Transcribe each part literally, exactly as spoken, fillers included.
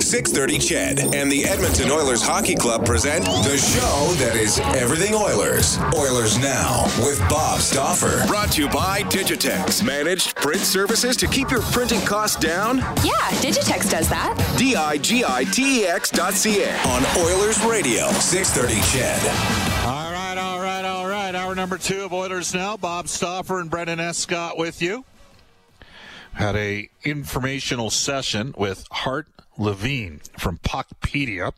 six thirty C H E D and the Edmonton Oilers Hockey Club present the show that is everything Oilers. Oilers Now with Bob Stauffer. Brought to you by Digitex. Managed print services to keep your printing costs down? Yeah, Digitex does that. D I G I T E X dot C A. On Oilers Radio, six thirty C H E D. All right, all right, all right. Hour number two of Oilers Now. Bob Stauffer and Brendan S. Scott with you. Had a informational session with Hart Levine from Puckpedia,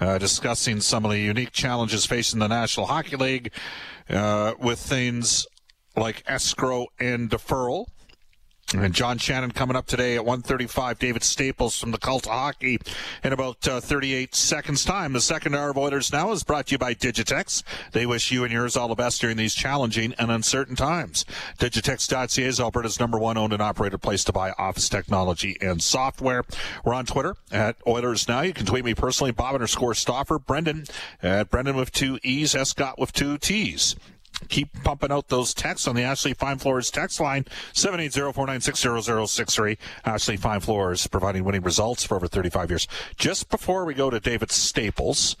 uh, discussing some of the unique challenges facing the National Hockey League uh, with things like escrow and deferral. And John Shannon coming up today at one thirty-five. David Staples from the Cult of Hockey in about uh, thirty-eight seconds time. The second hour of Oilers Now is brought to you by Digitex. They wish you and yours all the best during these challenging and uncertain times. Digitex dot C A is Alberta's number one owned and operated place to buy office technology and software. We're on Twitter at Oilers Now. You can tweet me personally, Bob underscore Stauffer, Brendan at Brendan with two E's, S. Scott with two T's. Keep pumping out those texts on the Ashley Fine Floors text line, seven eight zero, four nine six, zero zero six three. Ashley Fine Floors, providing winning results for over thirty-five years. Just before we go to David Staples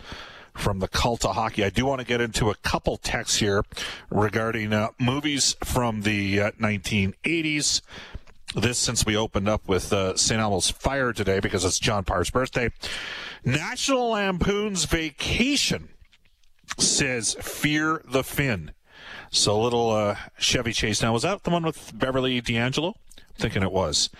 from the Cult of Hockey, I do want to get into a couple texts here regarding uh, movies from the uh, nineteen eighties. This since we opened up with uh, Saint Elmo's Fire today because it's John Parr's birthday. National Lampoon's Vacation says, Fear the Fin. So a little uh, Chevy Chase. Now, was that the one with Beverly D'Angelo? I'm thinking it was.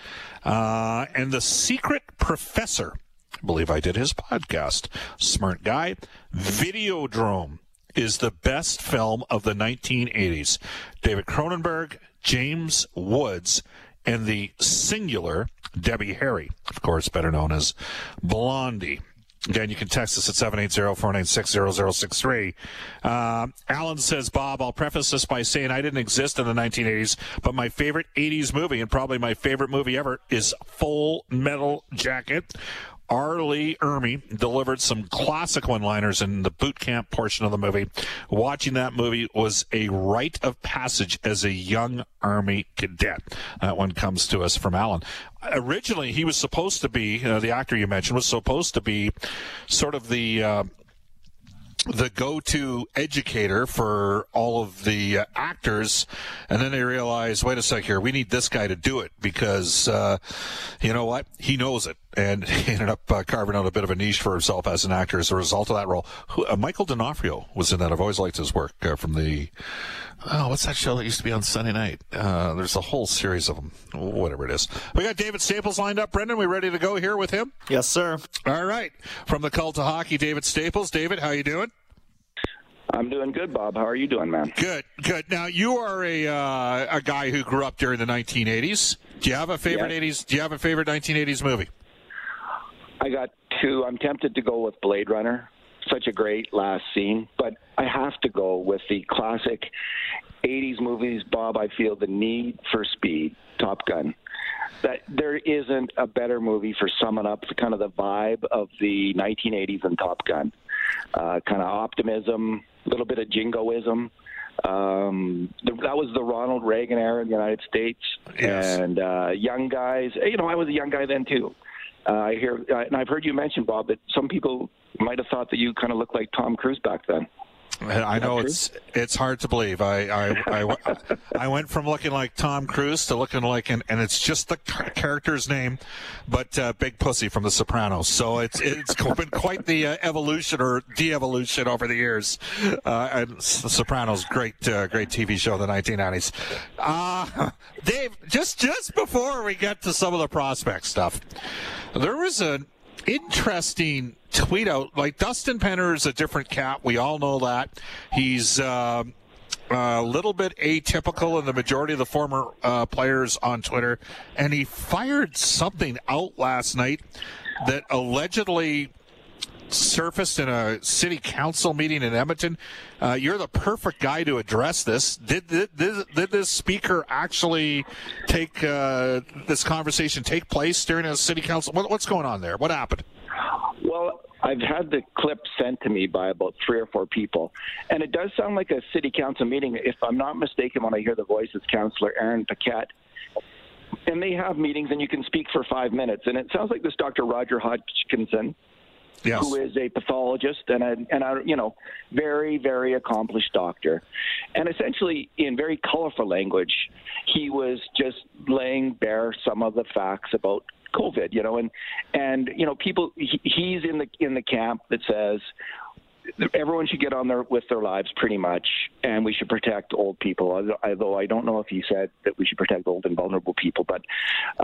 Uh, and The Secret Professor. I believe I did his podcast. Smart guy. Videodrome is the best film of the nineteen eighties. David Cronenberg, James Woods, and the singular Debbie Harry, of course, better known as Blondie. Again, you can text us at seven eight zero, four nine six, zero zero six three. Uh, Alan says, Bob, I'll preface this by saying I didn't exist in the nineteen eighties, but my favorite eighties movie, and probably my favorite movie ever, is Full Metal Jacket. R. Lee Ermey delivered some classic one-liners in the boot camp portion of the movie. Watching that movie was a rite of passage as a young Army cadet. That one comes to us from Alan. Originally, he was supposed to be, uh, the actor you mentioned, was supposed to be sort of the... Uh, the go-to educator for all of the uh, actors, and then they realize, wait a sec here, we need this guy to do it because, uh, you know what, he knows it, and he ended up uh, carving out a bit of a niche for himself as an actor as a result of that role. Who, uh, Michael D'Onofrio was in that. I've always liked his work uh, from the, oh, what's that show that used to be on Sunday night? Uh, there's a whole series of them, whatever it is. We got David Staples lined up. Brendan, we ready to go here with him? Yes, sir. All right. From the Cult of Hockey, David Staples. David, how you doing? I'm doing good, Bob. How are you doing, man? Good, good. Now, you are a uh, a guy who grew up during the nineteen eighties. Do you have a favorite yeah. eighties? Do you have a favorite nineteen eighties movie? I got two. I'm tempted to go with Blade Runner. Such a great last scene. But I have to go with the classic eighties movies, Bob. I feel the need for speed, Top Gun. That there isn't a better movie for summing up the, kind of the vibe of the nineteen eighties than Top Gun. Uh, kind of optimism, a little bit of jingoism. Um, that was the Ronald Reagan era in the United States. Yes. And uh, young guys, you know, I was a young guy then too. Uh, I hear, and I've heard you mention, Bob, that some people might have thought that you kind of looked like Tom Cruise back then. I know it's it's hard to believe. I I, I, I went from looking like Tom Cruise to looking like an, and it's just the character's name, but uh, Big Pussy from The Sopranos. So it's it's been quite the uh, evolution or de-evolution over the years. Uh, and Sopranos, great uh, great T V show of the nineteen nineties. Uh, Dave, just just before we get to some of the prospect stuff, there was an interesting tweet out. Like, Dustin Penner is a different cat. We all know that. He's uh, a little bit atypical in the majority of the former uh, players on Twitter, and he fired something out last night that allegedly surfaced in a city council meeting in Edmonton. Uh, you're the perfect guy to address this. Did, did, did, did this speaker actually take uh, this conversation take place during a city council? What, what's going on there? What happened? Well, I've had the clip sent to me by about three or four people, and it does sound like a city council meeting. If I'm not mistaken, when I hear the voice, it's Councillor Aaron Paquette. And they have meetings, and you can speak for five minutes. And it sounds like this Doctor Roger Hodgkinson, yes, who is a pathologist and a, and a you know, very, very accomplished doctor. And essentially, in very colorful language, he was just laying bare some of the facts about COVID, you know, and, and you know, people, he, he's in the in the camp that says everyone should get on their, with their lives pretty much, and we should protect old people, although I don't know if he said that we should protect old and vulnerable people, but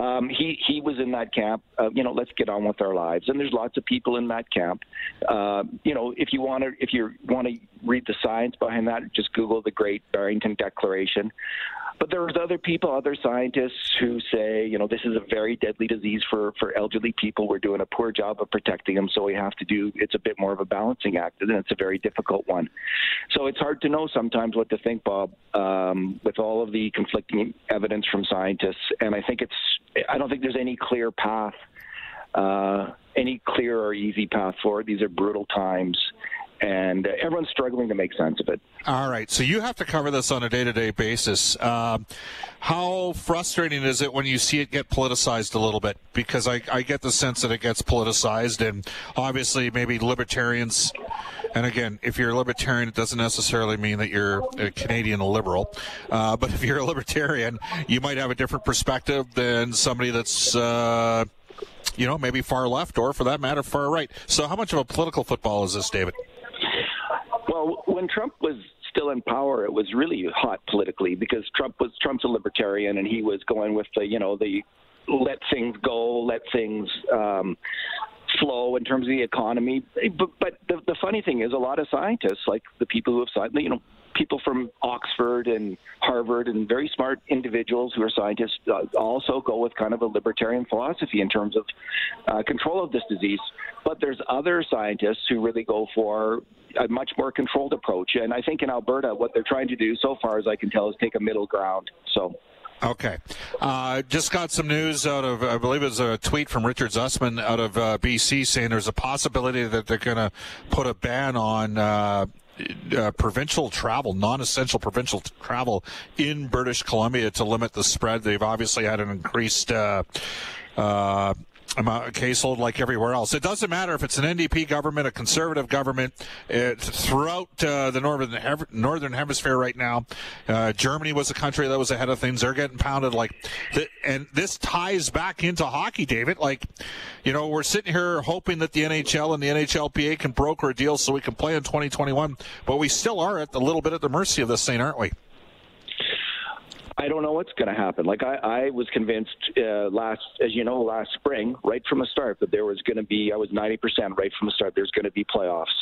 um, he, he was in that camp, uh, you know, let's get on with our lives. And there's lots of people in that camp. Uh, you know, if you want to if you want to read the science behind that, just Google the Great Barrington Declaration. But there's other people, other scientists who say, you know, this is a very deadly disease for, for elderly people. We're doing a poor job of protecting them, so we have to do, it's a bit more of a balancing act, and it's a very difficult one. So it's hard to know sometimes what to think, Bob, um, with all of the conflicting evidence from scientists. And I think it's, I don't think there's any clear path, uh, any clear or easy path forward. These are brutal times, and everyone's struggling to make sense of it. All right, so you have to cover this on a day-to-day basis. Um, how frustrating is it when you see it get politicized a little bit? Because I, I get the sense that it gets politicized, and obviously maybe libertarians, and again, if you're a libertarian, it doesn't necessarily mean that you're a Canadian liberal, uh, but if you're a libertarian, you might have a different perspective than somebody that's, uh, you know, maybe far left or, for that matter, far right. So how much of a political football is this, David? Well, when Trump was still in power, it was really hot politically because Trump was Trump's a libertarian, and he was going with the, you know, the let things go, let things um, flow in terms of the economy. But, but the, the funny thing is, a lot of scientists, like the people who have signed, you know, people from Oxford and Harvard and very smart individuals who are scientists uh, also go with kind of a libertarian philosophy in terms of uh, control of this disease. But there's other scientists who really go for a much more controlled approach. And I think in Alberta, what they're trying to do so far, as I can tell, is take a middle ground. So. Okay. Uh, just got some news out of, I believe it was a tweet from Richard Zussman out of uh, B C saying there's a possibility that they're going to put a ban on uh, Uh, provincial travel, non-essential provincial t- travel in British Columbia to limit the spread. They've obviously had an increased uh, uh, amount of caseload like everywhere else. It doesn't matter if it's an N D P government, a Conservative government. It, throughout uh, the northern hev- northern hemisphere right now, uh, Germany was a country that was ahead of things. They're getting pounded like, th- and this ties back into hockey, David. Like, you know, we're sitting here hoping that the N H L and the N H L P A can broker a deal so we can play in twenty twenty-one, but we still are at a little bit at the mercy of this thing, aren't we? I don't know what's going to happen. Like I, I was convinced uh, last, as you know, last spring, right from the start, that there was going to be, I was ninety percent right from the start, there's going to be playoffs.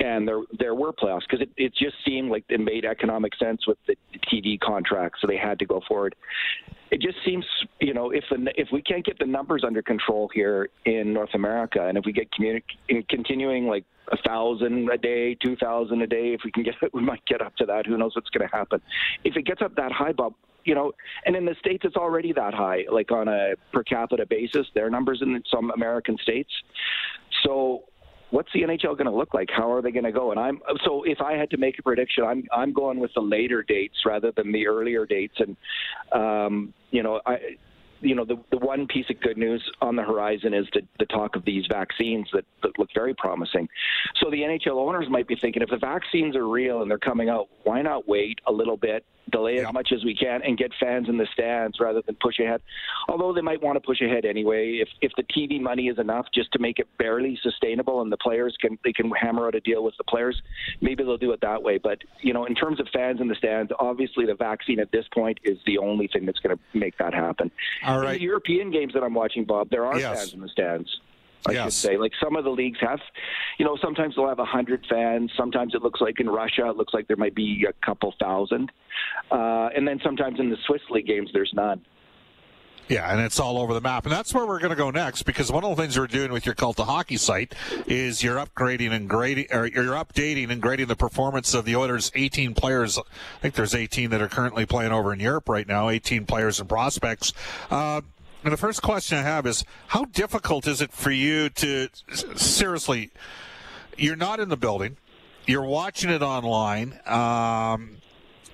And there there were playoffs because it, it just seemed like it made economic sense with the T V contract, so they had to go forward. It just seems, you know, if the, if we can't get the numbers under control here in North America, and if we get communi- in continuing like a thousand a day, two thousand a day, if we can get it, we might get up to that. Who knows what's going to happen? If it gets up that high, Bob, you know, and in the States, it's already that high, like on a per capita basis. There are numbers in some American states. So what's the N H L going to look like? How are they going to go? And I'm so if I had to make a prediction, I'm I'm going with the later dates rather than the earlier dates. And um, you know, I, you know, the the one piece of good news on the horizon is the, the talk of these vaccines that, that look very promising. So the N H L owners might be thinking, if the vaccines are real and they're coming out, why not wait a little bit, delay as much as we can, and get fans in the stands rather than push ahead. Although they might want to push ahead anyway, if if the T V money is enough just to make it barely sustainable, and the players can they can hammer out a deal with the players, maybe they'll do it that way. But you know, in terms of fans in the stands, obviously the vaccine at this point is the only thing that's going to make that happen. All right. In the European games that I'm watching, Bob, there are yes. fans in the stands. I yes. should say, like some of the leagues have, you know, sometimes they'll have one hundred fans. Sometimes it looks like in Russia, it looks like there might be a couple thousand. Uh, and then sometimes in the Swiss League games, there's none. Yeah, and it's all over the map. And that's where we're going to go next, because one of the things we're doing with your Cult of Hockey site is you're upgrading and grading, or you're updating and grading the performance of the Oilers' eighteen players. I think there's eighteen that are currently playing over in Europe right now, eighteen players and prospects. Uh, and the first question I have is, how difficult is it for you to, seriously, you're not in the building, you're watching it online, um,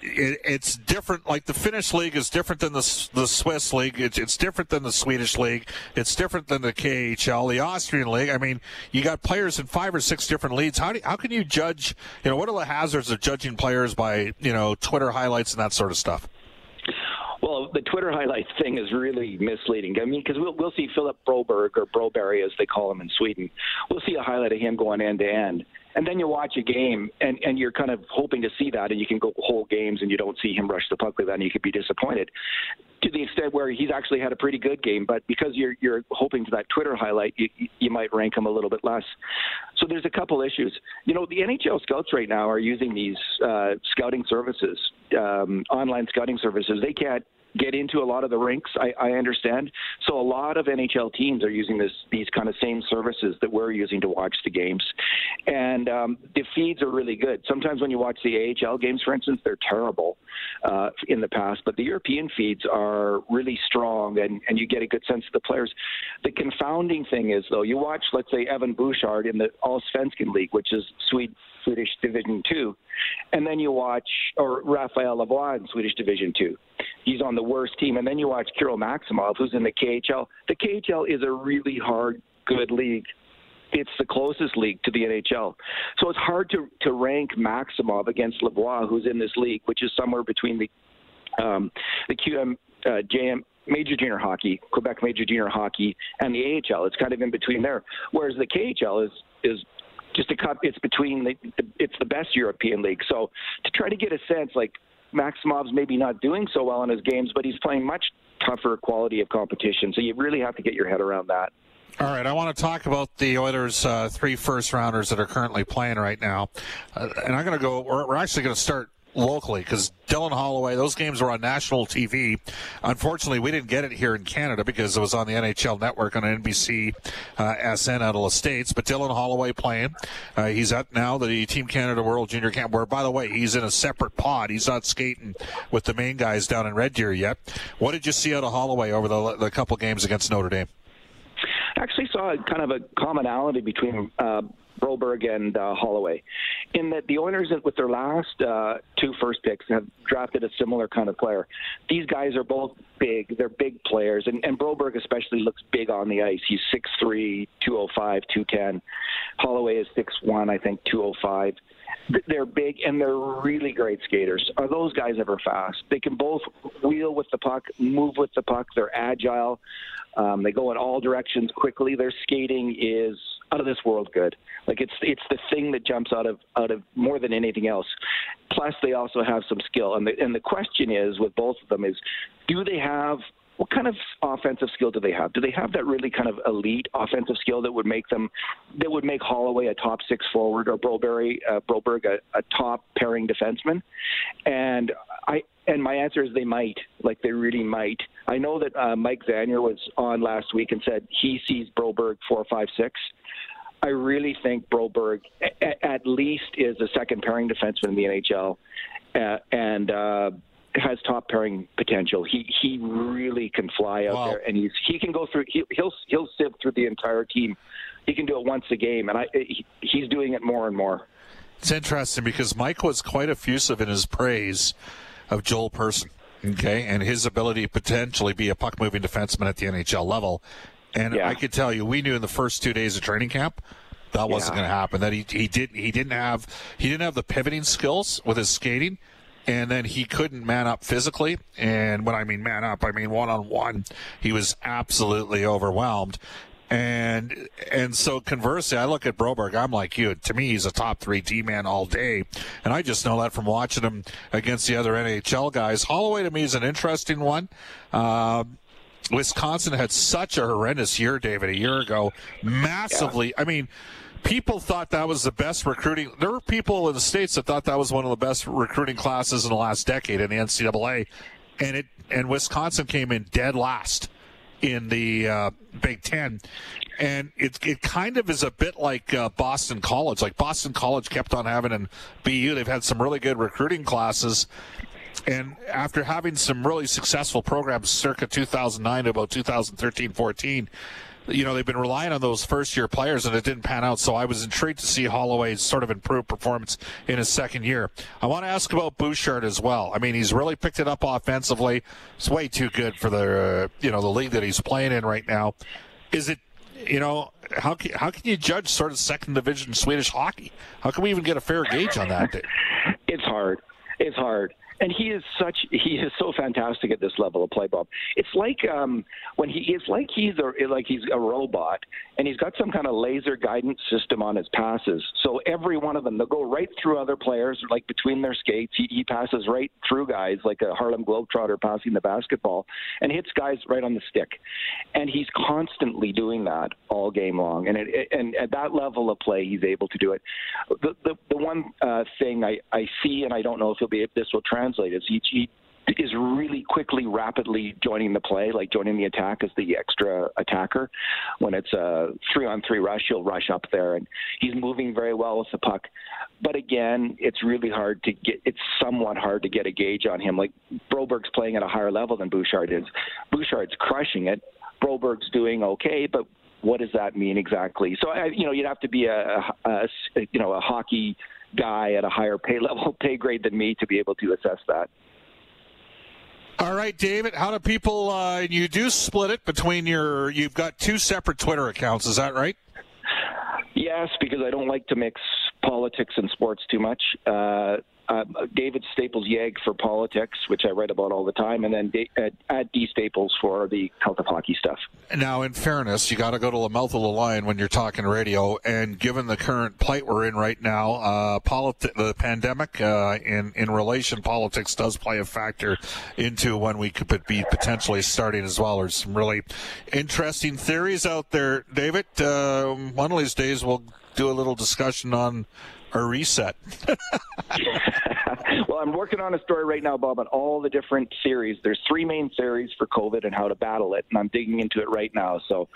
it's different. Like the Finnish league is different than the the Swiss league. It's, it's different than the Swedish league. It's different than the K H L, the Austrian league. I mean, you got players in five or six different leagues. How do how can you judge? You know, what are the hazards of judging players by, you know, Twitter highlights and that sort of stuff? Well, the Twitter highlights thing is really misleading. I mean, because we'll, we'll see Philip Broberg, or Broberg as they call him in Sweden. We'll see a highlight of him going end to end. And then you watch a game, and, and you're kind of hoping to see that, and you can go whole games and you don't see him rush the puck like that, and you could be disappointed to the extent where he's actually had a pretty good game. But because you're you're hoping for that Twitter highlight, you, you might rank him a little bit less. So there's a couple issues. You know, the N H L scouts right now are using these uh, scouting services, um, online scouting services. They can't get into a lot of the rinks, I, I understand. So a lot of N H L teams are using this, these kind of same services that we're using to watch the games. And um, the feeds are really good. Sometimes when you watch the A H L games, for instance, they're terrible uh, in the past. But the European feeds are really strong, and, and you get a good sense of the players. The confounding thing is, though, you watch, let's say, Evan Bouchard in the Allsvenskan League, which is Sweden. Swedish Division Two, and then you watch or Raphael Lavoie in Swedish Division Two. He's on the worst team, and then you watch Kirill Maximov, who's in the K H L. The K H L is a really hard, good league. It's the closest league to the N H L, so it's hard to to rank Maximov against Lavoie, who's in this league, which is somewhere between the um, the Q M uh, J M. Major Junior Hockey, Quebec Major Junior Hockey, and the A H L. It's kind of in between there. Whereas the K H L is is just a cup, it's between the, it's the best European league. So to try to get a sense, like Maximov's maybe not doing so well in his games, but he's playing much tougher quality of competition. So you really have to get your head around that. All right, I want to talk about the Oilers' uh, three first-rounders that are currently playing right now. Uh, and I'm going to go, we're, we're actually going to start locally, because Dylan Holloway, those games were on national T V. Unfortunately, we didn't get it here in Canada because it was on the N H L network on N B C uh, S N out of the States. But Dylan Holloway playing. Uh, he's at now the Team Canada World Junior Camp, where, by the way, he's in a separate pod. He's not skating with the main guys down in Red Deer yet. What did you see out of Holloway over the, the couple games against Notre Dame? I actually saw kind of a commonality between uh, Broberg and uh, Holloway, in that the Oilers, with their last uh, two first picks, have drafted a similar kind of player. These guys are both big. They're big players, and, and Broberg especially looks big on the ice. He's six three, two oh five, two ten. Holloway is six one, I think, two oh five. They're big, and they're really great skaters. Are those guys ever fast? They can both wheel with the puck, move with the puck. They're agile. Um, they go in all directions quickly. Their skating is out of this world good. Like it's it's the thing that jumps out of out of more than anything else. Plus, they also have some skill. And the and the question is with both of them is, do they have what kind of offensive skill do they have? Do they have that really kind of elite offensive skill that would make them, that would make Holloway a top six forward, or Broberg, uh, Broberg a, a top pairing defenseman? And I and my answer is they might, like they really might. I know that uh, Mike Zanier was on last week and said he sees Broberg four, five, six. I really think Broberg a- at least is a second pairing defenseman in the N H L, uh, and. Uh, has top pairing potential. He he really can fly out wow. there, and he's he can go through. He, he'll he'll sieve through the entire team. He can do it once a game, and I he, he's doing it more and more. It's interesting because Mike was quite effusive in his praise of Joel Person, okay, and his ability to potentially be a puck moving defenseman at the N H L level. And yeah. I could tell you, we knew in the first two days of training camp that wasn't yeah. going to happen. That he he didn't he didn't have he didn't have the pivoting skills with his skating. And then he couldn't man up physically. And when I mean man up, I mean one-on-one. He was absolutely overwhelmed. And and so conversely, I look at Broberg, I'm like you. To me, he's a top three D-man all day. And I just know that from watching him against the other N H L guys. Holloway, to me, is an interesting one. Um, Wisconsin had such a horrendous year, David, a year ago. Massively. Yeah. I mean... people thought that was the best recruiting. There were people in the States that thought that was one of the best recruiting classes in the last decade in the N C double A, and it and Wisconsin came in dead last. in the uh, Big Ten. And it, it kind of is a bit like uh, Boston College. Like Boston College kept on having an B U. They've had some really good recruiting classes. And after having some really successful programs circa two thousand nine to about two thousand thirteen fourteen, you know, they've been relying on those first-year players, and it didn't pan out, so I was intrigued to see Holloway's sort of improved performance in his second year. I want to ask about Bouchard as well. I mean, he's really picked it up offensively. It's way too good for the, uh, you know, the league that he's playing in right now. Is it, you know, how can, how can you judge sort of second division Swedish hockey? How can we even get a fair gauge on that? It's hard. It's hard. And he is such, he is so fantastic at this level of play, Bob. It's like um, when he, it's like he's a, like he's a robot, and he's got some kind of laser guidance system on his passes. So every one of them, they'll go right through other players, like between their skates. He, he passes right through guys, like a Harlem Globetrotter passing the basketball, and hits guys right on the stick. And he's constantly doing that all game long. And, it, and at that level of play, he's able to do it. The, the, the one uh, thing I, I see, and I don't know if he'll be, if this will translate, Translators. He, he is really quickly, rapidly joining the play, like joining the attack as the extra attacker. When it's a three-on-three rush, he'll rush up there, and he's moving very well with the puck. But again, it's really hard to get, it's somewhat hard to get a gauge on him. Like, Broberg's playing at a higher level than Bouchard is. Bouchard's crushing it. Broberg's doing okay, but what does that mean exactly? So, I, you know, you'd have to be a, a, you know, a hockey guy at a higher pay level, pay grade than me to be able to assess that. All right, David, how do people, uh, you do split it between your, you've got two separate Twitter accounts, is that right? Yes, because I don't like to mix politics and sports too much. Uh, uh, David Staples Yegg for politics, which I write about all the time, and then D- at, at D Staples for the Cult of Hockey stuff. Now, in fairness, you got to go to the mouth of the lion when you're talking radio, and given the current plight we're in right now, uh, politi- the pandemic uh, in, in relation politics does play a factor into when we could be potentially starting as well. There's some really interesting theories out there, David. Uh, one of these days we'll do a little discussion on a reset. Well, I'm working on a story right now, Bob, on all the different theories. There's three main theories for COVID and how to battle it, and I'm digging into it right now. So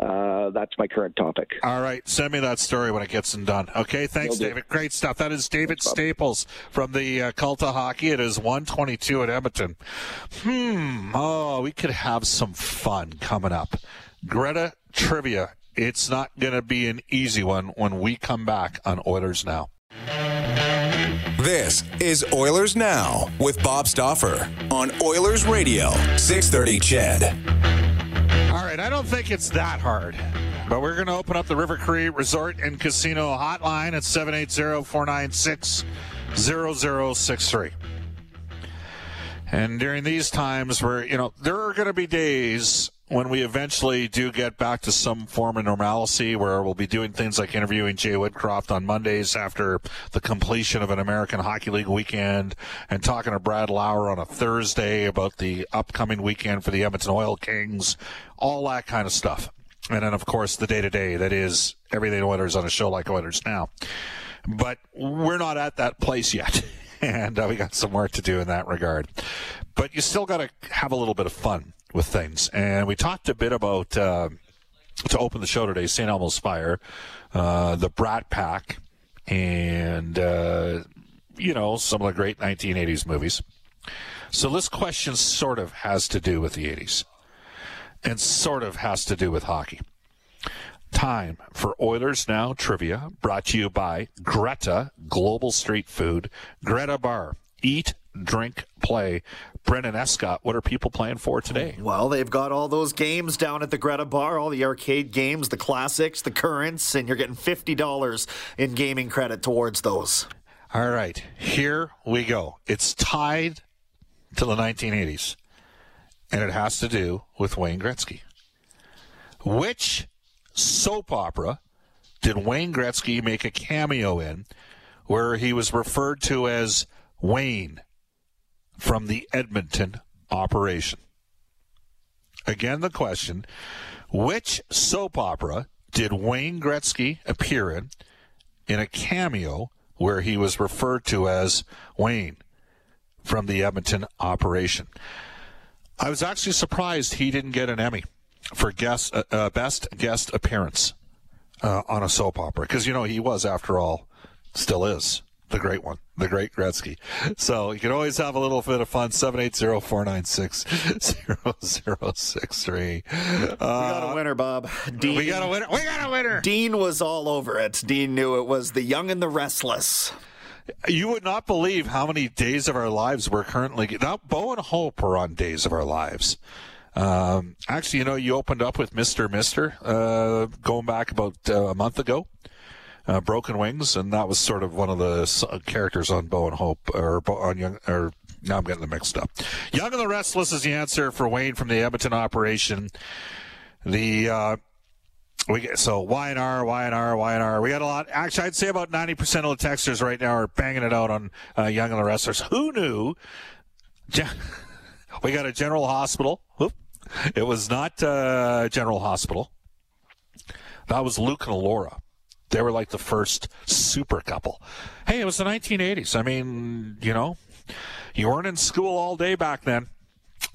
uh, that's my current topic. All right. Send me that story when it gets done. Okay. Thanks, David. Great stuff. That is David Thanks, Staples from the uh, Cult of Hockey. It is one twenty-two at Edmonton. Hmm. Oh, we could have some fun coming up. Greta Trivia. It's not going to be an easy one when we come back on Oilers Now. This is Oilers Now with Bob Stauffer on Oilers Radio, six thirty C H E D. All right, I don't think it's that hard, but we're going to open up the River Cree Resort and Casino hotline at seven eight zero, four nine six, zero zero six three. And during these times where, you know, there are going to be days when we eventually do get back to some form of normalcy where we'll be doing things like interviewing Jay Woodcroft on Mondays after the completion of an American Hockey League weekend and talking to Brad Lauer on a Thursday about the upcoming weekend for the Edmonton Oil Kings, all that kind of stuff. And then, of course, the day-to-day, that is everything Oilers on a show like Oilers Now. But we're not at that place yet, and uh, we got some work to do in that regard. But you still got to have a little bit of fun with things. And we talked a bit about, uh, to open the show today, Saint Elmo's Fire, uh, the Brat Pack, and, uh, you know, some of the great nineteen eighties movies. So this question sort of has to do with the eighties and sort of has to do with hockey. Time for Oilers Now Trivia, brought to you by Greta Global Street Food, Greta Bar, Eat, Drink, Play. Brendan Scott, what are people playing for today? Well, they've got all those games down at the Greta Bar, all the arcade games, the classics, the currents, and you're getting fifty dollars in gaming credit towards those. All right, here we go. It's tied to the nineteen eighties, and it has to do with Wayne Gretzky. Which soap opera did Wayne Gretzky make a cameo in where he was referred to as Wayne from the Edmonton operation? Again, the question, which soap opera did Wayne Gretzky appear in in a cameo where he was referred to as Wayne from the Edmonton operation? I was actually surprised he didn't get an Emmy for guest, uh, uh, best guest appearance uh, on a soap opera. Because, you know, he was, after all, still is, the great one, the great Gretzky. So you can always have a little bit of fun. seven eight zero, four nine six, zero zero six three. Uh, we got a winner, Bob. Dean, we got a winner. We got a winner. Dean was all over it. Dean knew it was the Young and the Restless. You would not believe how many Days of Our Lives we're currently getting. Now, Bo and Hope are on Days of Our Lives. Um, actually, you know, you opened up with Mister Mister uh, going back about uh, a month ago. Uh, Broken Wings, and that was sort of one of the characters on Bo and Hope, or Bo, on Young, or now I'm getting them mixed up. Young and the Restless is the answer for Wayne from the Edmonton operation. The uh, we get, so Y and R, Y and R, Y and R. We got a lot. Actually, I'd say about ninety percent of the texters right now are banging it out on uh, Young and the Restless. Who knew? We got a General Hospital. Oop. It was not uh, General Hospital. That was Luke and Laura. They were like the first super couple. Hey, it was the nineteen eighties. I mean, you know, you weren't in school all day back then.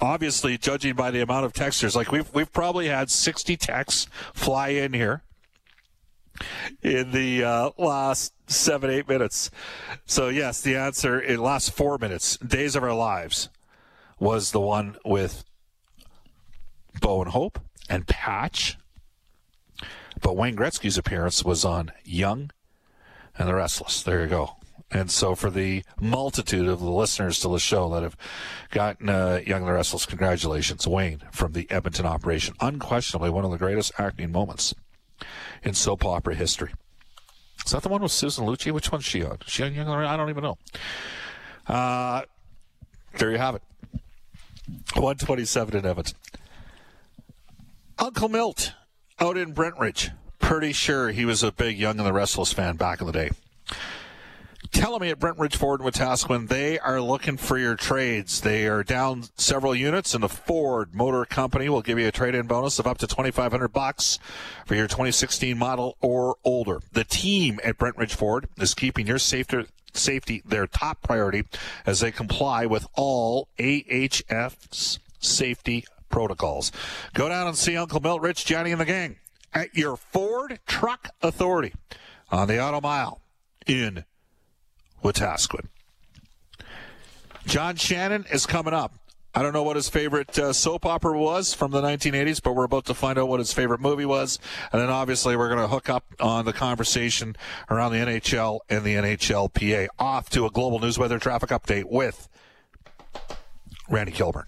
Obviously, judging by the amount of texters, like we've we've probably had sixty texts fly in here in the uh, last seven, eight minutes. So, yes, the answer in the last four minutes, Days of Our Lives, was the one with Bo and Hope and Patch. But Wayne Gretzky's appearance was on Young and the Restless. There you go. And so for the multitude of the listeners to the show that have gotten uh, Young and the Restless, congratulations, Wayne, from the Edmonton operation. Unquestionably one of the greatest acting moments in soap opera history. Is that the one with Susan Lucci? Which one's she on? Is she on Young and the Restless? I don't even know. Uh, there you have it. one twenty-seven in Edmonton. Uncle Milt. Out in Brentridge, pretty sure he was a big Young and the Restless fan back in the day. Telling me at Brentridge Ford and Wetaskiwin, they are looking for your trades. They are down several units, and the Ford Motor Company will give you a trade-in bonus of up to twenty-five hundred bucks for your twenty sixteen model or older. The team at Brentridge Ford is keeping your safety, safety their top priority as they comply with all A H F's safety protocols. Go down and see Uncle Milt, Rich, Johnny, and the gang at your Ford Truck Authority on the Auto Mile in Wetaskiwin. John Shannon is coming up. I don't know what his favorite uh, soap opera was from the nineteen eighties, but we're about to find out what his favorite movie was. And then obviously we're going to hook up on the conversation around the N H L and the N H L P A. Off to a global news weather traffic update with Randy Kilburn.